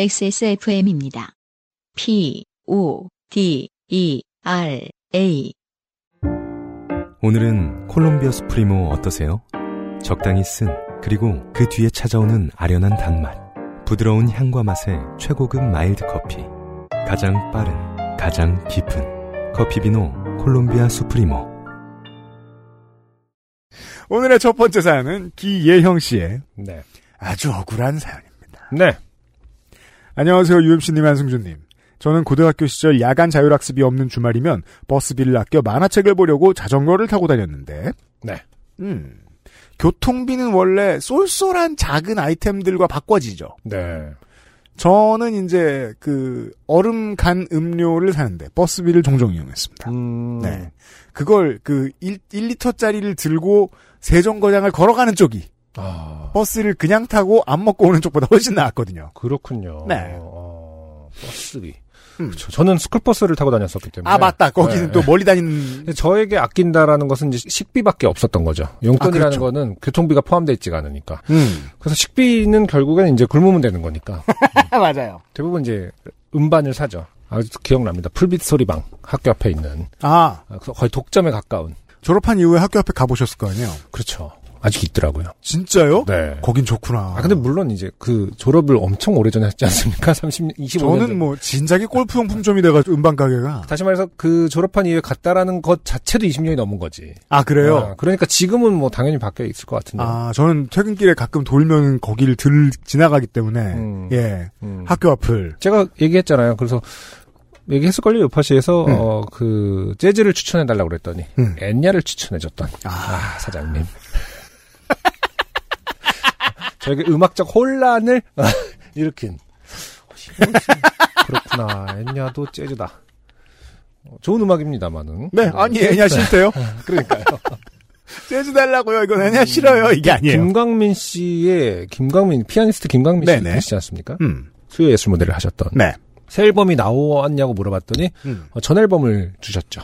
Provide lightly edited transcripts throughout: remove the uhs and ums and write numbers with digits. XSFM입니다. PODERA. 오늘은 콜롬비아 수프리모 어떠세요? 적당히 쓴, 그리고 그 뒤에 찾아오는 아련한 단맛, 부드러운 향과 맛의 최고급 마일드 커피. 가장 빠른, 가장 깊은 커피비노 콜롬비아 수프리모. 오늘의 첫 번째 사연은 기예형 씨의 네. 아주 억울한 사연입니다. 네. 안녕하세요. UMC님, 한승준님. 저는 고등학교 시절 야간 자율학습이 없는 주말이면 버스비를 아껴 만화책을 보려고 자전거를 타고 다녔는데 네. 교통비는 원래 쏠쏠한 작은 아이템들과 바꿔지죠. 네. 저는 이제 그 얼음 간 음료를 사는데 버스비를 종종 이용했습니다. 네. 그걸 그 1리터짜리를 들고 세정거장을 걸어가는 쪽이 버스를 그냥 타고 안 먹고 오는 쪽보다 훨씬 나았거든요. 그렇군요. 네. 버스비. 그렇죠. 저는 스쿨버스를 타고 다녔었기 때문에. 아, 맞다. 거기는 네. 또 멀리 다니는. 저에게 아낀다라는 것은 이제 식비밖에 없었던 거죠. 용돈이라는 그렇죠. 거는 교통비가 포함되어 있지가 않으니까. 그래서 식비는 결국엔 이제 굶으면 되는 거니까. 맞아요. 대부분 이제 음반을 사죠. 아주 기억납니다. 풀빛 소리방. 학교 앞에 있는. 아. 거의 독점에 가까운. 졸업한 이후에 학교 앞에 가보셨을 거 아니에요? 그렇죠. 아직 있더라고요. 진짜요? 네. 거긴 좋구나. 아, 근데 물론 이제 그 졸업을 엄청 오래전에 했지 않습니까? 25년. 저는 뭐 진작에 골프용 품점이 돼가지고 음반 가게가. 다시 말해서 그 졸업한 이후에 갔다라는 것 자체도 20년이 넘은 거지. 아, 그래요? 아, 그러니까 지금은 뭐 당연히 바뀌어 있을 것 같은데. 아, 저는 퇴근길에 가끔 돌면 거기를 지나가기 때문에. 예. 학교 앞을. 제가 얘기했잖아요. 그래서. 얘기했을걸요, 요파시에서, 그, 재즈를 추천해달라고 그랬더니, 엔야를 추천해줬던, 사장님. 저에게 음악적 혼란을 일으킨. 그렇구나, 엔야도 재즈다. 좋은 음악입니다만은. 네, 아니, 엔야 싫대요. 그러니까요. 재즈 달라고요, 이건 엔야 싫어요, 이게 아니에요. 김광민, 피아니스트 김광민 씨 계시지 않습니까? 수요 예술 모델을 하셨던. 네. 새 앨범이 나왔냐고 물어봤더니 전 앨범을 주셨죠.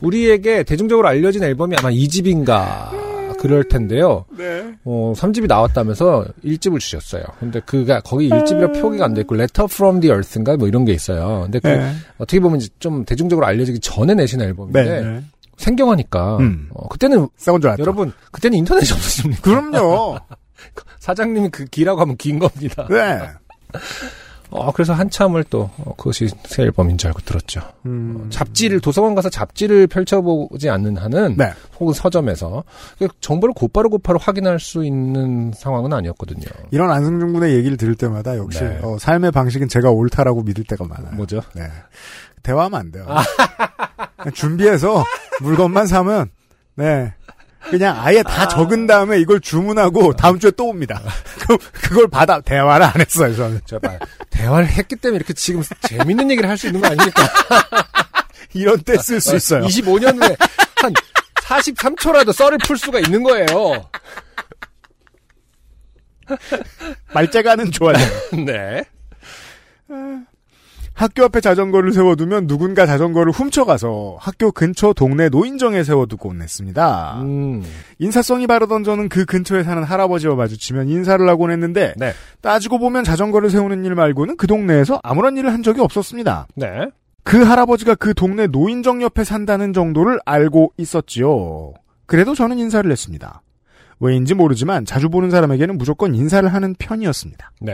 우리에게 대중적으로 알려진 앨범이 아마 2집인가 그럴 텐데요. 네. 3집이 나왔다면서 1집을 주셨어요. 근데 그가 거기 1집이라 표기가 안 돼 있고 Letter from the Earth인가 뭐 이런 게 있어요. 근데 그 네. 어떻게 보면 좀 대중적으로 알려지기 전에 내신 앨범인데 네, 네. 생경하니까 그때는 싸운 줄 알았죠. 여러분 그때는 인터넷이 없었습니까? 그럼요. 사장님이 그 기라고 하면 긴 겁니다. 네. 그래서 한참을 또 그것이 새 앨범인 줄 알고 들었죠. 잡지를 도서관 가서 잡지를 펼쳐보지 않는 한은 네. 혹은 서점에서 정보를 곧바로 확인할 수 있는 상황은 아니었거든요. 이런 안승준 군의 얘기를 들을 때마다 역시 네. 삶의 방식은 제가 옳다라고 믿을 때가 많아요. 뭐죠? 네. 대화하면 안 돼요. 준비해서 물건만 사면 네. 그냥 아예 다 적은 다음에 이걸 주문하고 다음 주에 또 옵니다. 그걸 받아 대화를 안 했어요. 저는 대화를 했기 때문에 이렇게 지금 재밌는 얘기를 할 수 있는 거 아닙니까? 이런 때 쓸 수 있어요. 25년 후에 한 43초라도 썰을 풀 수가 있는 거예요. 말재간은 좋아요. 네. 학교 앞에 자전거를 세워두면 누군가 자전거를 훔쳐가서 학교 근처 동네 노인정에 세워두곤 했습니다. 인사성이 바르던 저는 그 근처에 사는 할아버지와 마주치면 인사를 하곤 했는데 네. 따지고 보면 자전거를 세우는 일 말고는 그 동네에서 아무런 일을 한 적이 없었습니다. 네. 그 할아버지가 그 동네 노인정 옆에 산다는 정도를 알고 있었지요. 그래도 저는 인사를 했습니다. 왜인지 모르지만 자주 보는 사람에게는 무조건 인사를 하는 편이었습니다. 네.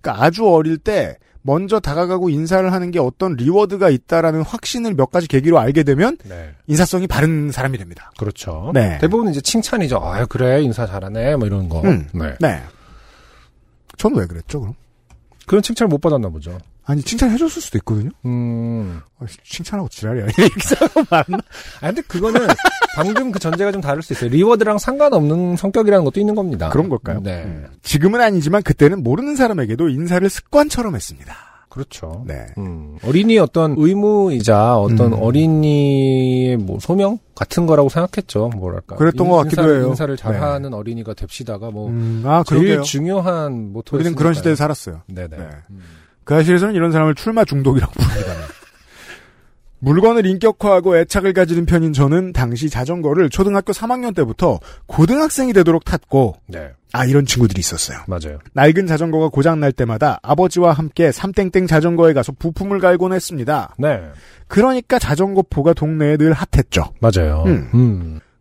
그러니까 아주 어릴 때 먼저 다가가고 인사를 하는 게 어떤 리워드가 있다라는 확신을 몇 가지 계기로 알게 되면 네. 인사성이 바른 사람이 됩니다. 그렇죠. 네. 대부분 이제 칭찬이죠. 아 그래 인사 잘하네 뭐 이런 거. 네. 네. 전 왜 그랬죠 그럼? 그런 칭찬을 못 받았나 보죠. 아니 칭찬해줬을 수도 있거든요. 칭찬하고 지랄이야. 이렇게 말하나? 아 근데 그거는 방금 그 전제가 좀 다를 수 있어요. 리워드랑 상관없는 성격이라는 것도 있는 겁니다. 그런 걸까요? 네. 지금은 아니지만 그때는 모르는 사람에게도 인사를 습관처럼 했습니다. 그렇죠. 네. 어린이의 어떤 의무이자 어떤 어린이의 뭐 소명 같은 거라고 생각했죠. 뭐랄까. 그랬던 것 같기도 해요. 인사를 잘하는 네. 어린이가 됩시다가 뭐 제일 그러게요. 중요한 모토였으니까요. 우리는 그런 시대에 살았어요. 네네. 네. 그 사실에서는 이런 사람을 출마 중독이라고 부릅니다. 물건을 인격화하고 애착을 가지는 편인 저는 당시 자전거를 초등학교 3학년 때부터 고등학생이 되도록 탔고 네. 아 이런 친구들이 있었어요. 맞아요. 낡은 자전거가 고장날 때마다 아버지와 함께 삼땡땡 자전거에 가서 부품을 갈곤 했습니다. 네. 그러니까 자전거포가 동네에 늘 핫했죠. 맞아요.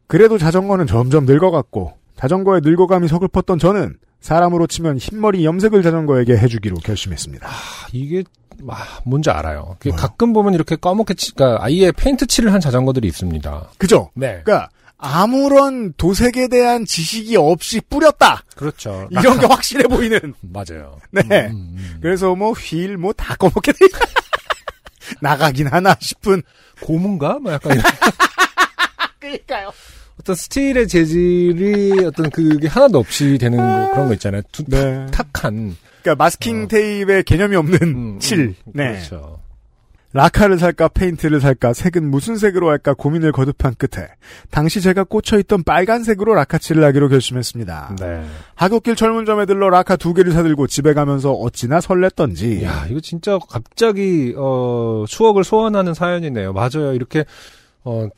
그래도 자전거는 점점 늙어갔고 자전거의 늙어감이 서글펐던 저는 사람으로 치면 흰머리 염색을 자전거에게 해주기로 결심했습니다. 아, 이게 뭔지 알아요. 가끔 보면 이렇게 그러니까 아예 페인트 칠을 한 자전거들이 있습니다. 그죠? 네. 그러니까 아무런 도색에 대한 지식이 없이 뿌렸다. 그렇죠. 이런 게 확실해 보이는. 맞아요. 네. 그래서 휠 다 꺼먹게 돼. 나가긴 하나 싶은. 고문가? 약간. 그러니까요. 어떤 스틸의 재질이 그게 하나도 없이 되는 그런 거 있잖아요. 네. 탁한. 그러니까 마스킹 테이프의 개념이 없는 칠. 네. 그렇죠. 라카를 살까 페인트를 살까 색은 무슨 색으로 할까 고민을 거듭한 끝에 당시 제가 꽂혀있던 빨간색으로 라카칠을 하기로 결심했습니다. 네. 하굣길 철문점에 들러 라카 2개를 사들고 집에 가면서 어찌나 설렜던지. 야, 이거 진짜 갑자기 추억을 소환하는 사연이네요. 맞아요. 이렇게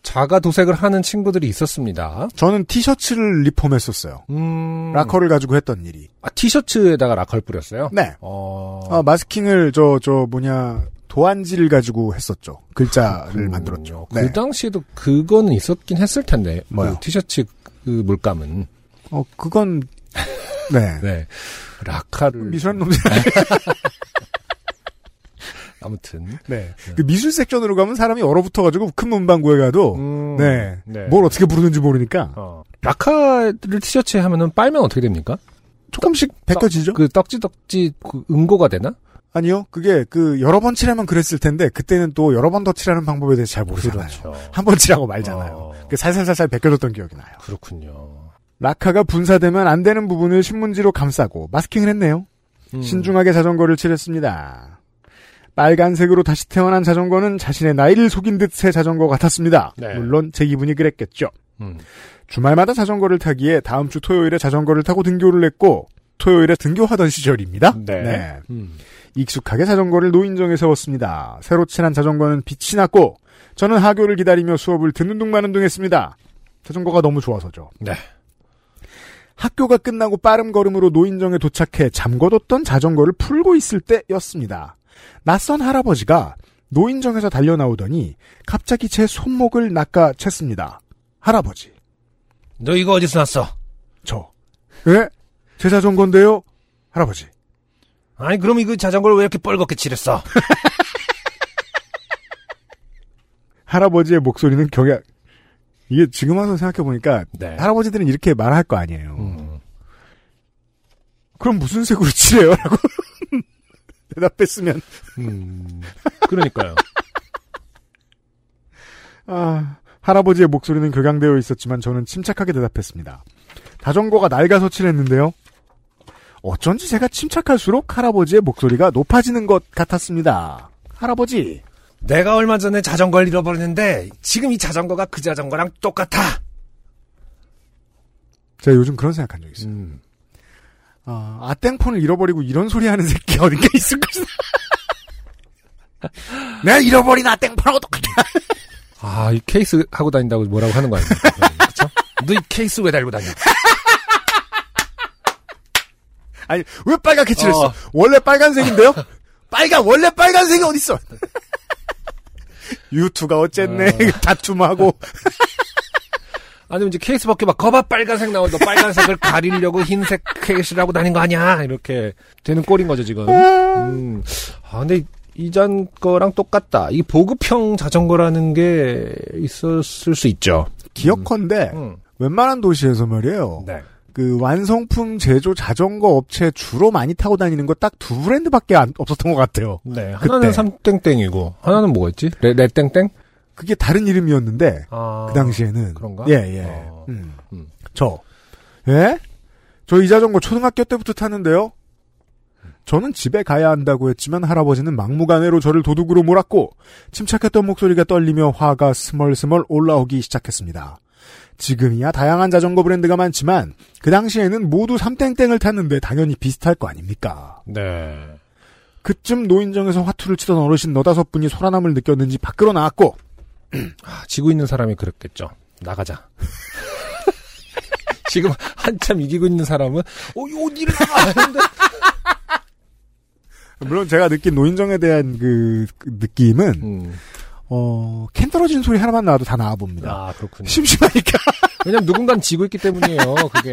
자가 도색을 하는 친구들이 있었습니다. 저는 티셔츠를 리폼했었어요. 라커를 가지고 했던 일이. 아, 티셔츠에다가 라커를 뿌렸어요? 네. 마스킹을 도안지를 가지고 했었죠. 글자를 만들었죠. 네. 그 당시에도 그거는 있었긴 했을 텐데. 뭐요? 그 티셔츠 물감은. 그건 네. 네. 라커를 미술한 놈들. 아무튼. 네. 그 미술 섹션으로 가면 사람이 얼어붙어가지고 큰 문방구에 가도, 뭘 어떻게 부르는지 모르니까. 라카를 티셔츠에 하면은 빨면 어떻게 됩니까? 조금씩 벗겨지죠? 떡지떡지 응고가 되나? 아니요. 그게 여러 번 칠하면 그랬을 텐데, 그때는 또 여러 번 더 칠하는 방법에 대해서 잘 모르잖아요. 그렇죠. 한 번 칠하고 말잖아요. 살살살살 벗겨졌던 기억이 나요. 그렇군요. 라카가 분사되면 안 되는 부분을 신문지로 감싸고 마스킹을 했네요. 신중하게 자전거를 칠했습니다. 빨간색으로 다시 태어난 자전거는 자신의 나이를 속인 듯 새 자전거 같았습니다. 네. 물론 제 기분이 그랬겠죠. 주말마다 자전거를 타기에 다음 주 토요일에 자전거를 타고 등교를 했고 토요일에 등교하던 시절입니다. 네. 네. 익숙하게 자전거를 노인정에 세웠습니다. 새로 칠한 자전거는 빛이 났고 저는 하교를 기다리며 수업을 듣는 둥 마는 둥 했습니다. 자전거가 너무 좋아서죠. 네. 학교가 끝나고 빠른 걸음으로 노인정에 도착해 잠궈뒀던 자전거를 풀고 있을 때였습니다. 낯선 할아버지가 노인정에서 달려나오더니 갑자기 제 손목을 낚아챘습니다. 할아버지. 너 이거 어디서 났어? 저. 예? 제 자전거인데요? 할아버지. 아니 그럼 이거 자전거를 왜 이렇게 뻘겋게 칠했어? 할아버지의 목소리는 경약. 이게 지금 와서 생각해보니까 할아버지들은 이렇게 말할 거 아니에요. 그럼 무슨 색으로 칠해요? 라고. 대답했으면. 그러니까요. 아, 할아버지의 목소리는 격앙되어 있었지만 저는 침착하게 대답했습니다. 자전거가 낡아서 칠했는데요. 어쩐지 제가 침착할수록 할아버지의 목소리가 높아지는 것 같았습니다. 할아버지. 내가 얼마 전에 자전거를 잃어버렸는데 지금 이 자전거가 그 자전거랑 똑같아. 제가 요즘 그런 생각한 적이 있어요. 아땡폰을 잃어버리고 이런 소리 하는 새끼 어딘가 있을 것이다. 내가 잃어버린 아땡폰하고 똑같아. 아, 이 케이스 하고 다닌다고 뭐라고 하는 거 아니야? 그쵸? 너 이 케이스 왜 달고 다녀? 아니, 왜 빨갛게 칠했어? 원래 빨간색인데요? 원래 빨간색이 어딨어? 유투가 어쨌네. 다툼하고. 아니면 이제 케이스 밖에 거봐 빨간색 나온다. 빨간색을 가리려고 흰색 케이스를 하고 다닌 거 아니야. 이렇게 되는 꼴인 거죠, 지금. 아, 근데 이전 거랑 똑같다. 이 보급형 자전거라는 게 있었을 수 있죠. 기억컨대 웬만한 도시에서 말이에요. 네. 완성품 제조 자전거 업체 주로 많이 타고 다니는 거 딱 2 브랜드밖에 없었던 것 같아요. 네. 하나는 삼땡땡이고 하나는 뭐였지? 레땡땡? 그게 다른 이름이었는데 그 당시에는 그런가? 예예. 저 이 자전거 초등학교 때부터 탔는데요. 저는 집에 가야 한다고 했지만 할아버지는 막무가내로 저를 도둑으로 몰았고 침착했던 목소리가 떨리며 화가 스멀스멀 올라오기 시작했습니다. 지금이야 다양한 자전거 브랜드가 많지만 그 당시에는 모두 삼땡땡을 탔는데 당연히 비슷할 거 아닙니까? 네. 그쯤 노인정에서 화투를 치던 어르신 너다섯 분이 소란함을 느꼈는지 밖으로 나왔고. 아, 지고 있는 사람이 그랬겠죠. 나가자. 지금 한참 이기고 있는 사람은 어디를 나가는데. 물론 제가 느낀 노인정에 대한 그 느낌은 캔 떨어지는 소리 하나만 나와도 다 나와 봅니다. 아, 그렇군요. 심심하니까. 왜냐면 누군가는 지고 있기 때문이에요. 그게.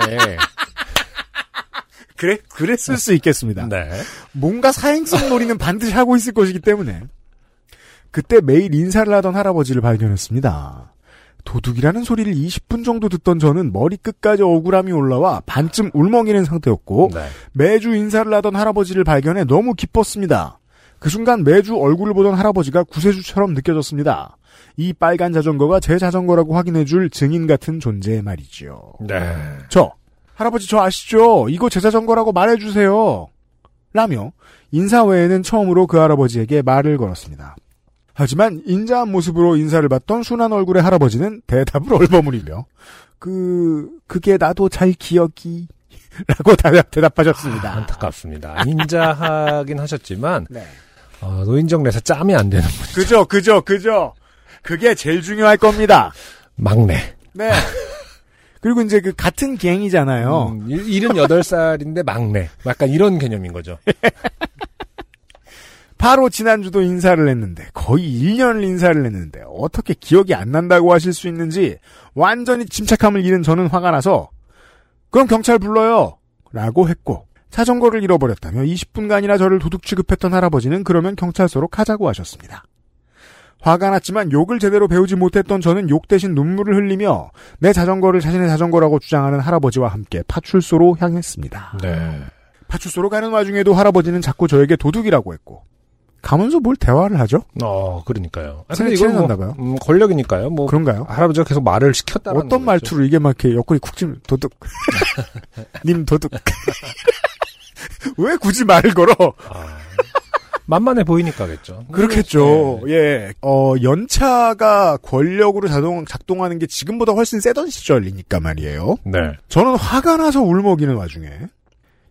그랬을 수 있겠습니다. 네. 뭔가 사행성 놀이는 반드시 하고 있을 것이기 때문에. 그때 매일 인사를 하던 할아버지를 발견했습니다. 도둑이라는 소리를 20분 정도 듣던 저는 머리 끝까지 억울함이 올라와 반쯤 울먹이는 상태였고 네. 매주 인사를 하던 할아버지를 발견해 너무 기뻤습니다. 그 순간 매주 얼굴을 보던 할아버지가 구세주처럼 느껴졌습니다. 이 빨간 자전거가 제 자전거라고 확인해줄 증인 같은 존재 말이죠. 네. 할아버지 저 아시죠? 이거 제 자전거라고 말해주세요. 라며 인사 외에는 처음으로 그 할아버지에게 말을 걸었습니다. 하지만 인자한 모습으로 인사를 받던 순한 얼굴의 할아버지는 대답을 얼버무리며 그게 나도 잘 기억이 라고 대답하셨습니다. 아, 안타깝습니다. 인자하긴 하셨지만 네. 노인정 내서 짬이 안 되는 분이죠. 그죠. 그게 제일 중요할 겁니다. 막내. 네. 그리고 이제 그 같은 갱이잖아요. 78살인데 막내. 약간 이런 개념인 거죠. 바로 지난주도 인사를 했는데 거의 1년을 인사를 했는데 어떻게 기억이 안 난다고 하실 수 있는지 완전히 침착함을 잃은 저는 화가 나서 그럼 경찰 불러요 라고 했고 자전거를 잃어버렸다며 20분간이나 저를 도둑 취급했던 할아버지는 그러면 경찰서로 가자고 하셨습니다. 화가 났지만 욕을 제대로 배우지 못했던 저는 욕 대신 눈물을 흘리며 내 자전거를 자신의 자전거라고 주장하는 할아버지와 함께 파출소로 향했습니다. 네. 파출소로 가는 와중에도 할아버지는 자꾸 저에게 도둑이라고 했고 가면서 뭘 대화를 하죠? 그러니까요. 아, 근데 이건 뭐, 권력이니까요. 뭐 그런가요? 할아버지가 계속 말을 시켰다는 어떤 거겠죠? 말투로 이게 막 이렇게 옆구리 쿡 찌면 도둑. 님 도둑. 왜 굳이 말을 걸어? 만만해 보이니까겠죠. 그렇겠죠. 네. 예. 연차가 권력으로 작동하는 게 지금보다 훨씬 세던 시절이니까 말이에요. 네. 저는 화가 나서 울먹이는 와중에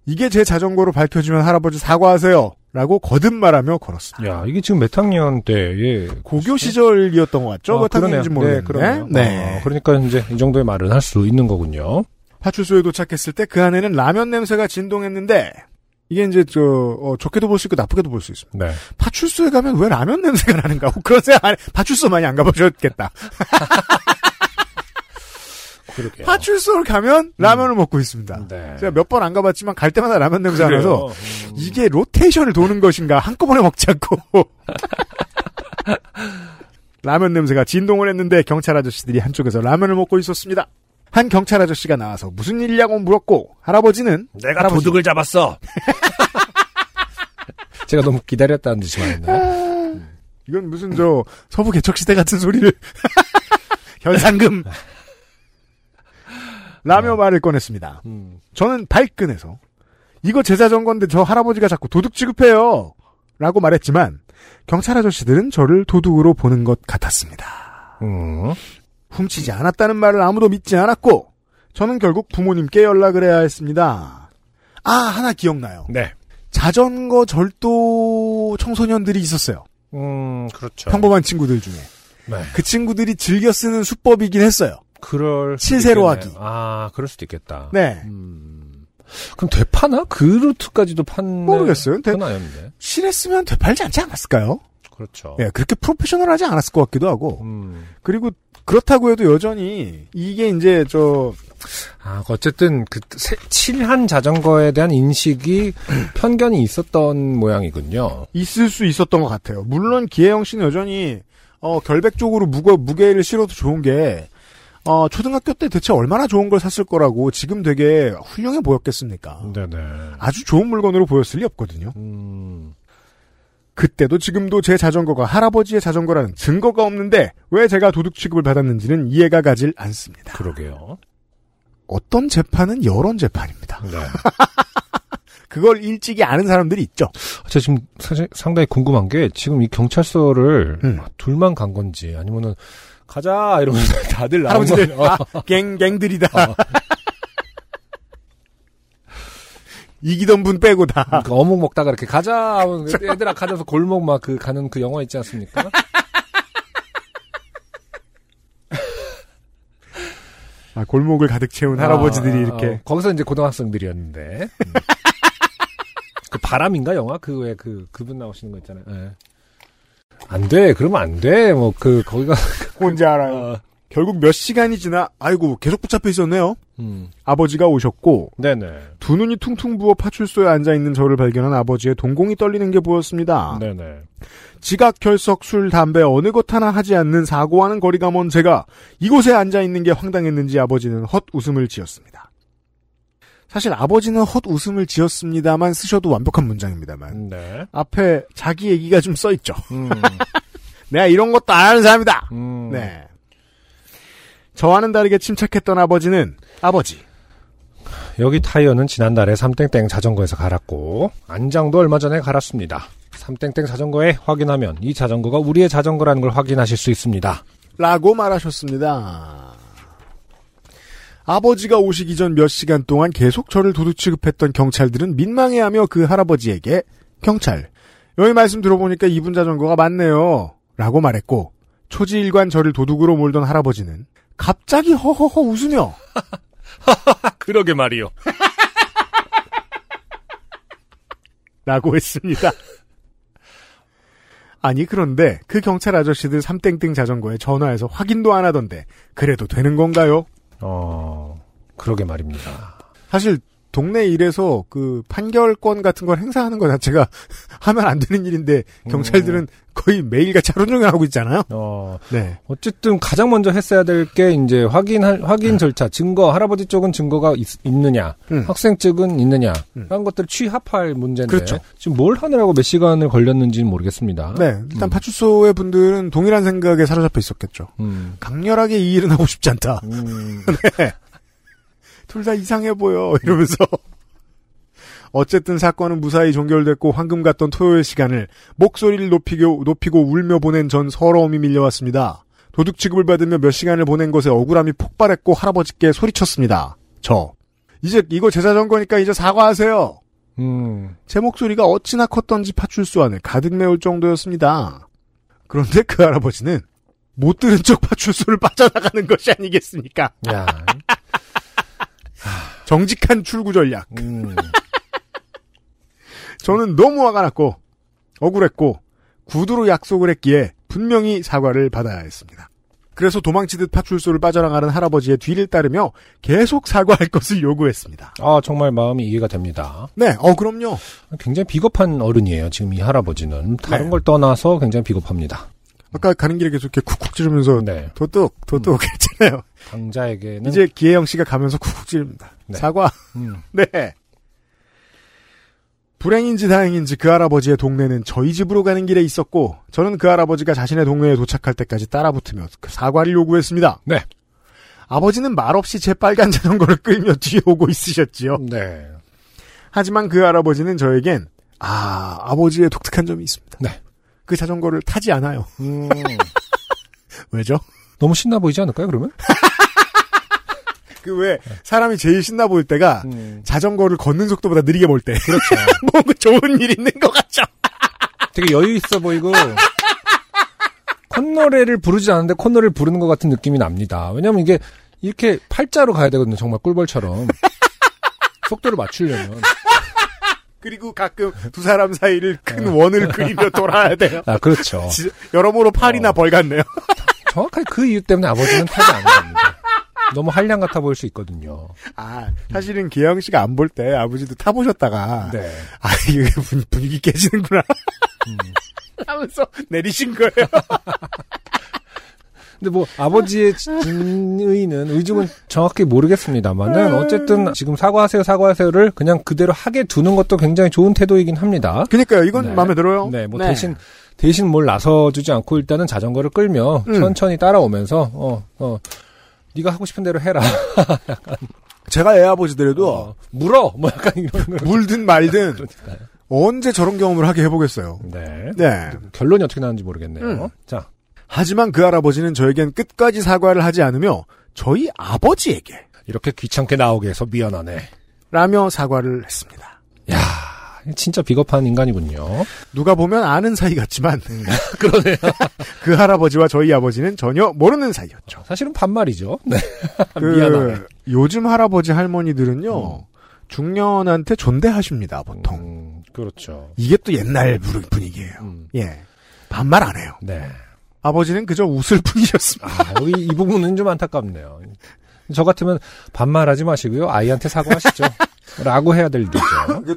이게 제 자전거로 밝혀지면 할아버지 사과하세요. 라고 거듭말하며 걸었습니다. 야, 이게 지금 몇 학년 때, 예. 고교 시절이었던 것 같죠? 몇 학년인지 모르겠는데. 네. 그러니까 이제 이 정도의 말은 할 수 있는 거군요. 파출소에 도착했을 때 그 안에는 라면 냄새가 진동했는데, 이게 이제 좋게도 볼 수 있고 나쁘게도 볼 수 있습니다. 네. 파출소에 가면 왜 라면 냄새가 나는가? 그런 생각 안 해. 파출소 많이 안 가보셨겠다. 그러게요. 파출소를 가면 라면을 먹고 있습니다. 네. 제가 몇 번 안 가봤지만 갈 때마다 라면 냄새가 나서 이게 로테이션을 도는 것인가 한꺼번에 먹지 않고 라면 냄새가 진동을 했는데 경찰 아저씨들이 한쪽에서 라면을 먹고 있었습니다. 한 경찰 아저씨가 나와서 무슨 일이냐고 물었고 할아버지는 내가 도둑을 잡았어. 제가 너무 기다렸다는 듯이 말했나요? 이건 무슨 서부 개척시대 같은 소리를 현상금 라며 말을 꺼냈습니다. 저는 발끈해서 이거 제 자전거인데 저 할아버지가 자꾸 도둑 취급해요 라고 말했지만 경찰 아저씨들은 저를 도둑으로 보는 것 같았습니다. 훔치지 않았다는 말을 아무도 믿지 않았고 저는 결국 부모님께 연락을 해야 했습니다. 아, 하나 기억나요. 네. 자전거 절도 청소년들이 있었어요. 그렇죠. 평범한 친구들 중에. 네. 그 친구들이 즐겨 쓰는 수법이긴 했어요. 실세로 하기. 아, 그럴 수도 있겠다. 네. 그럼 되파나? 그 루트까지도 판네. 모르겠어요. 실했으면 되팔지 않지 않았을까요? 그렇죠. 네, 그렇게 프로페셔널하지 않았을 것 같기도 하고. 그리고 그렇다고 해도 여전히 이게 이제 어쨌든 칠한 자전거에 대한 인식이 편견이 있었던 모양이군요. 있을 수 있었던 것 같아요. 물론 기혜영 씨는 여전히 결백 쪽으로 무게를 실어도 좋은 게. 초등학교 때 대체 얼마나 좋은 걸 샀을 거라고 지금 되게 훌륭해 보였겠습니까? 네네. 아주 좋은 물건으로 보였을 리 없거든요. 그때도 지금도 제 자전거가 할아버지의 자전거라는 증거가 없는데 왜 제가 도둑 취급을 받았는지는 이해가 가질 않습니다. 그러게요. 어떤 재판은 여론 재판입니다. 네. 그걸 일찍이 아는 사람들이 있죠. 제가 지금 사실 상당히 궁금한 게 지금 이 경찰서를 둘만 간 건지 아니면은 가자 이러면서 다들 할아버지들 갱들이다. 이기던 분 빼고 다. 그러니까 어묵 먹다가 이렇게 가자. 애들아 가자서 골목 막 그 가는 그 영화 있지 않습니까? 아, 골목을 가득 채운 할아버지들이 이렇게. 거기서 이제 고등학생들이었는데. 그 바람인가 영화? 그 왜 그분 나오시는 거 있잖아요. 네. 안 돼. 그러면 안 돼. 뭐 거기가 뭔지 알아요. 결국 몇 시간이 지나 아이고 계속 붙잡혀 있었네요. 아버지가 오셨고 네네. 두 눈이 퉁퉁 부어 파출소에 앉아있는 저를 발견한 아버지의 동공이 떨리는 게 보였습니다. 네네. 지각, 결석, 술, 담배 어느 것 하나 하지 않는 사고와는 거리가 먼 제가 이곳에 앉아있는 게 황당했는지 아버지는 헛웃음을 지었습니다. 사실 아버지는 헛웃음을 지었습니다만 쓰셔도 완벽한 문장입니다만 네. 앞에 자기 얘기가 좀 써있죠. 내가 이런 것도 안 하는 사람이다. 네. 저와는 다르게 침착했던 아버지는 아버지 여기 타이어는 지난달에 삼땡땡 자전거에서 갈았고 안장도 얼마 전에 갈았습니다. 삼땡땡 자전거에 확인하면 이 자전거가 우리의 자전거라는 걸 확인하실 수 있습니다. 라고 말하셨습니다. 아버지가 오시기 전 몇 시간 동안 계속 저를 도둑 취급했던 경찰들은 민망해하며 그 할아버지에게 경찰 여기 말씀 들어보니까 이분 자전거가 맞네요. 라고 말했고 초지일관 저를 도둑으로 몰던 할아버지는 갑자기 허허허 웃으며 그러게 말이요 라고 했습니다. 아니 그런데 그 경찰 아저씨들 삼땡땡 자전거에 전화해서 확인도 안 하던데 그래도 되는 건가요? 그러게 말입니다. 사실 동네 일에서 그 판결권 같은 걸 행사하는 거 자체가 하면 안 되는 일인데 경찰들은 거의 매일같이 하루 종일 하고 있잖아요. 네. 어쨌든 가장 먼저 했어야 될 게 이제 확인 절차, 증거, 할아버지 쪽은 증거가 있느냐, 학생 측은 있느냐 이런 것들 취합할 문제인데 그렇죠. 지금 뭘 하느라고 몇 시간을 걸렸는지는 모르겠습니다. 네, 일단 파출소의 분들은 동일한 생각에 사로잡혀 있었겠죠. 강렬하게 이 일은 하고 싶지 않다. 네. 둘 다 이상해 보여 이러면서 어쨌든 사건은 무사히 종결됐고 황금 같던 토요일 시간을 목소리를 높이고 울며 보낸 전 서러움이 밀려왔습니다. 도둑 취급을 받으며 몇 시간을 보낸 것에 억울함이 폭발했고 할아버지께 소리쳤습니다. 저 이제 이거 제 자전거니까 이제 사과하세요. 제 목소리가 어찌나 컸던지 파출소 안을 가득 메울 정도였습니다. 그런데 그 할아버지는 못 들은 척 파출소를 빠져나가는 것이 아니겠습니까? 야. 정직한 출구 전략. 저는 너무 화가 났고 억울했고 구두로 약속을 했기에 분명히 사과를 받아야 했습니다. 그래서 도망치듯 파출소를 빠져나가는 할아버지의 뒤를 따르며 계속 사과할 것을 요구했습니다. 아 정말 마음이 이해가 됩니다. 네, 그럼요. 굉장히 비겁한 어른이에요. 지금 이 할아버지는 다른 걸 떠나서 굉장히 비겁합니다. 아까 가는 길에 계속 이렇게 쿡쿡 찌르면서 네. 도둑 했잖아요. 강자에게는 이제 기혜형 씨가 가면서 쿡쿡 찌릅니다. 네. 사과. 네. 불행인지 다행인지 그 할아버지의 동네는 저희 집으로 가는 길에 있었고 저는 그 할아버지가 자신의 동네에 도착할 때까지 따라붙으며 사과를 요구했습니다. 네. 아버지는 말없이 제 빨간 자전거를 끌며 뒤에 오고 있으셨지요. 네. 하지만 그 할아버지는 저에겐 아버지의 독특한 점이 있습니다. 네. 그 자전거를 타지 않아요. 왜죠? 너무 신나 보이지 않을까요, 그러면? 왜, 사람이 제일 신나 보일 때가 자전거를 걷는 속도보다 느리게 몰 때. 그렇죠. 뭔가 좋은 일 있는 것 같죠? 되게 여유 있어 보이고, 콧노래를 부르지 않는데 콧노래를 부르는 것 같은 느낌이 납니다. 왜냐면 이게 이렇게 팔자로 가야 되거든요. 정말 꿀벌처럼. 속도를 맞추려면. 그리고 가끔 두 사람 사이를 큰 원을 그리며 돌아야 돼요. 아, 그렇죠. 여러모로 팔이나 벌 같네요. 정확하게 그 이유 때문에 아버지는 타지 않습니다. 너무 한량 같아 보일 수 있거든요. 사실은 기혜형 씨가 안 볼 때 아버지도 타보셨다가. 네. 이게 분위기 깨지는구나. 하면서 내리신 거예요. 근데 아버지의 진의는, 의중은 정확히 모르겠습니다만은, 어쨌든 지금 사과하세요를 그냥 그대로 하게 두는 것도 굉장히 좋은 태도이긴 합니다. 그니까요. 이건 네. 마음에 들어요. 네, 네. 대신 뭘 나서주지 않고 일단은 자전거를 끌며, 천천히 따라오면서, 네가 하고 싶은 대로 해라. 약간. 제가 애 아버지더라도, 물어! 뭐 약간 이런 거. 물든 말든. 그러니까요. 언제 저런 경험을 하게 해보겠어요. 네. 결론이 어떻게 나는지 모르겠네요. 자. 하지만 그 할아버지는 저에겐 끝까지 사과를 하지 않으며 저희 아버지에게 이렇게 귀찮게 나오게 해서 미안하네 라며 사과를 했습니다. 야, 진짜 비겁한 인간이군요. 누가 보면 아는 사이 같지만 그러네요. 그 할아버지와 저희 아버지는 전혀 모르는 사이였죠. 사실은 반말이죠. 네. 미안하네. 요즘 할아버지 할머니들은요. 중년한테 존대하십니다. 보통. 그렇죠. 이게 또 옛날 분위기예요. 예. 반말 안 해요. 네. 아버지는 그저 웃을 뿐이셨습니다. 아, 이 부분은 좀 안타깝네요. 저 같으면 반말하지 마시고요. 아이한테 사과하시죠. 라고 해야 될 일이죠.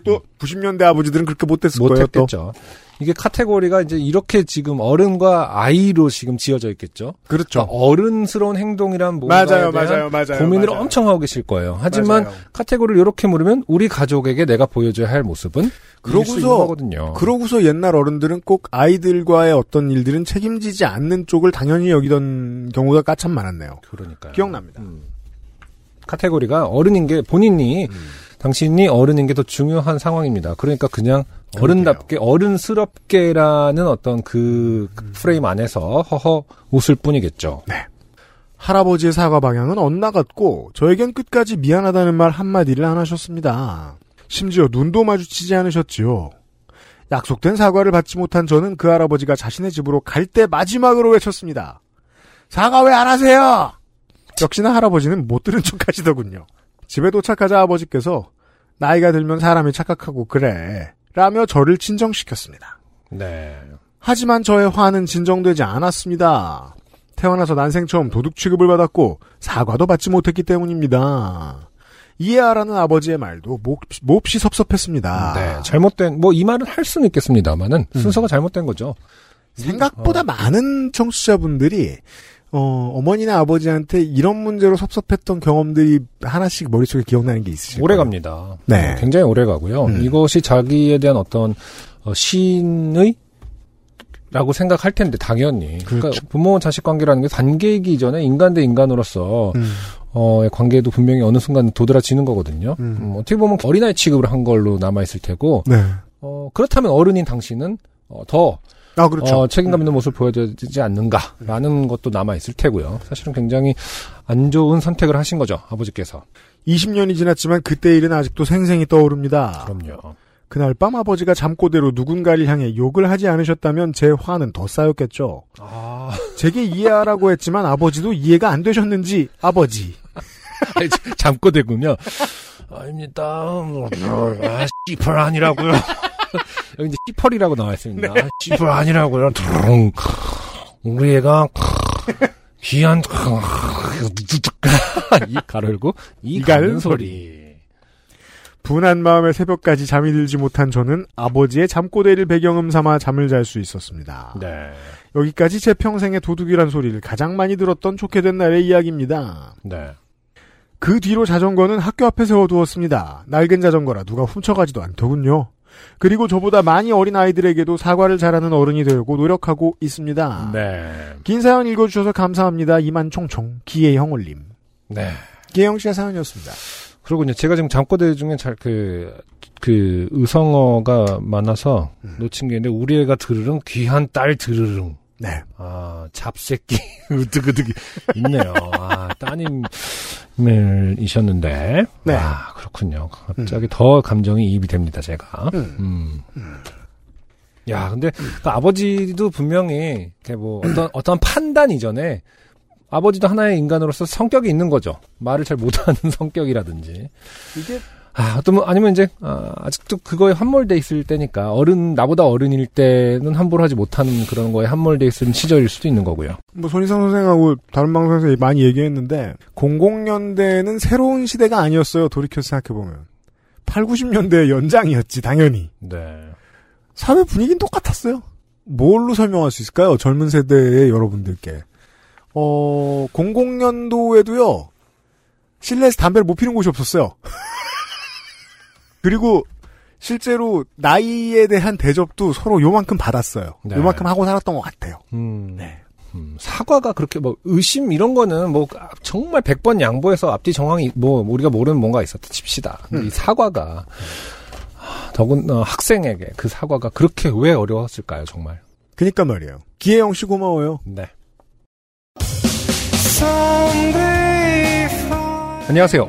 또 90년대 아버지들은 그렇게 못했을 거예요. 못했겠죠. 이게 카테고리가 이제 이렇게 지금 어른과 아이로 지금 지어져 있겠죠. 그렇죠. 그러니까 어른스러운 행동이란 뭔가에 대한 맞아요. 고민을 맞아요. 엄청 하고 계실 거예요. 하지만 맞아요. 카테고리를 이렇게 물으면 우리 가족에게 내가 보여줘야 할 모습은 그러고서 있는 거거든요. 그러고서 옛날 어른들은 꼭 아이들과의 어떤 일들은 책임지지 않는 쪽을 당연히 여기던 경우가 까참 많았네요. 그러니까요. 기억납니다. 카테고리가 어른인 게 본인이 당신이 어른인 게 더 중요한 상황입니다. 그러니까 그냥 어른답게, 어른스럽게라는 어떤 그 프레임 안에서 허허 웃을 뿐이겠죠. 네. 할아버지의 사과 방향은 엇나갔고 저에겐 끝까지 미안하다는 말 한마디를 안 하셨습니다. 심지어 눈도 마주치지 않으셨지요. 약속된 사과를 받지 못한 저는 그 할아버지가 자신의 집으로 갈 때 마지막으로 외쳤습니다. 사과 왜 안 하세요? 역시나 할아버지는 못 들은 척 하시더군요. 집에 도착하자 아버지께서 나이가 들면 사람이 착각하고 그래 라며 저를 진정시켰습니다. 네. 하지만 저의 화는 진정되지 않았습니다. 태어나서 난생 처음 도둑 취급을 받았고 사과도 받지 못했기 때문입니다. 이해하라는 아버지의 말도 몹시 섭섭했습니다. 네, 잘못된 뭐 이 말은 할 수는 있겠습니다만은 순서가 잘못된 거죠. 생각보다 많은 청취자분들이 어머니나 아버지한테 이런 문제로 섭섭했던 경험들이 하나씩 머릿속에 기억나는 게 있으실 거예요. 오래갑니다. 네. 굉장히 오래가고요. 이것이 자기에 대한 어떤 시인의? 라고 생각할 텐데 당연히. 그렇죠. 그러니까 부모 자식 관계라는 게 단계이기 이전에 인간 대 인간으로서 관계도 분명히 어느 순간 도드라지는 거거든요. 어떻게 보면 어린아이 취급을 한 걸로 남아있을 테고 네. 그렇다면 어른인 당신은 더 아, 그렇죠. 책임감 있는 모습을 보여주지 않는가라는 것도 남아있을 테고요. 사실은 굉장히 안 좋은 선택을 하신 거죠. 아버지께서. 20년이 지났지만 그때 일은 아직도 생생히 떠오릅니다. 그럼요. 그날 밤 아버지가 잠꼬대로 누군가를 향해 욕을 하지 않으셨다면 제 화는 더 쌓였겠죠. 아. 제게 이해하라고 했지만 아버지도 이해가 안 되셨는지 아버지. 아니, 잠꼬대군요. 아닙니다. 아, 씨발 아니라고요. 여기 이제 씨펄이라고 나와있습니다. 네. 씨펄 아니라고요. 우리 애가 귀한 이 가르고 이 가는 소리. 분한 마음에 새벽까지 잠이 들지 못한 저는 아버지의 잠꼬대를 배경음 삼아 잠을 잘 수 있었습니다. 네. 여기까지 제 평생의 도둑이란 소리를 가장 많이 들었던 좋게 된 날의 이야기입니다. 네. 그 뒤로 자전거는 학교 앞에 세워두었습니다. 낡은 자전거라 누가 훔쳐가지도 않더군요. 그리고 저보다 많이 어린 아이들에게도 사과를 잘하는 어른이 되려고 노력하고 있습니다. 네. 긴 사연 읽어주셔서 감사합니다. 이만총총 기혜형 올림. 네. 기혜형 씨의 사연이었습니다. 그리고 이제 제가 지금 잠꼬대 중에 잘 그 의성어가 많아서 놓친 게 있는데 우리 애가 드르릉 귀한 딸 드르릉. 네. 아 잡새끼 으득으득 있네요. 아 따님이셨는데. 네. 아 그렇군요. 갑자기 더 감정이 이입이 됩니다. 제가. 야 근데 그 아버지도 분명히 뭐 어떤 판단 이전에 아버지도 하나의 인간으로서 성격이 있는 거죠. 말을 잘 못하는 성격이라든지. 이게 아니면 이제 아직도 그거에 함몰돼 있을 때니까 어른 나보다 어른일 때는 함부로 하지 못하는 그런 거에 함몰돼 있을 시절일 수도 있는 거고요. 뭐 손희상 선생하고 다른 방송에서 많이 얘기했는데 00년대는 새로운 시대가 아니었어요. 돌이켜서 생각해보면 8, 90년대의 연장이었지 당연히. 네. 사회 분위기는 똑같았어요. 뭘로 설명할 수 있을까요? 젊은 세대의 여러분들께. 00년도에도요 실내에서 담배를 못 피는 곳이 없었어요. 그리고 실제로 나이에 대한 대접도 서로 요만큼 받았어요. 네. 요만큼 하고 살았던 것 같아요. 네. 사과가 그렇게 뭐 의심 이런 거는 뭐 정말 100번 양보해서 앞뒤 정황이 뭐 우리가 모르는 뭔가 있었다 칩시다. 근데 이 사과가 더군다나 학생에게 그 사과가 그렇게 왜 어려웠을까요 정말. 그러니까 말이에요. 기혜영 씨 고마워요. 네. 안녕하세요.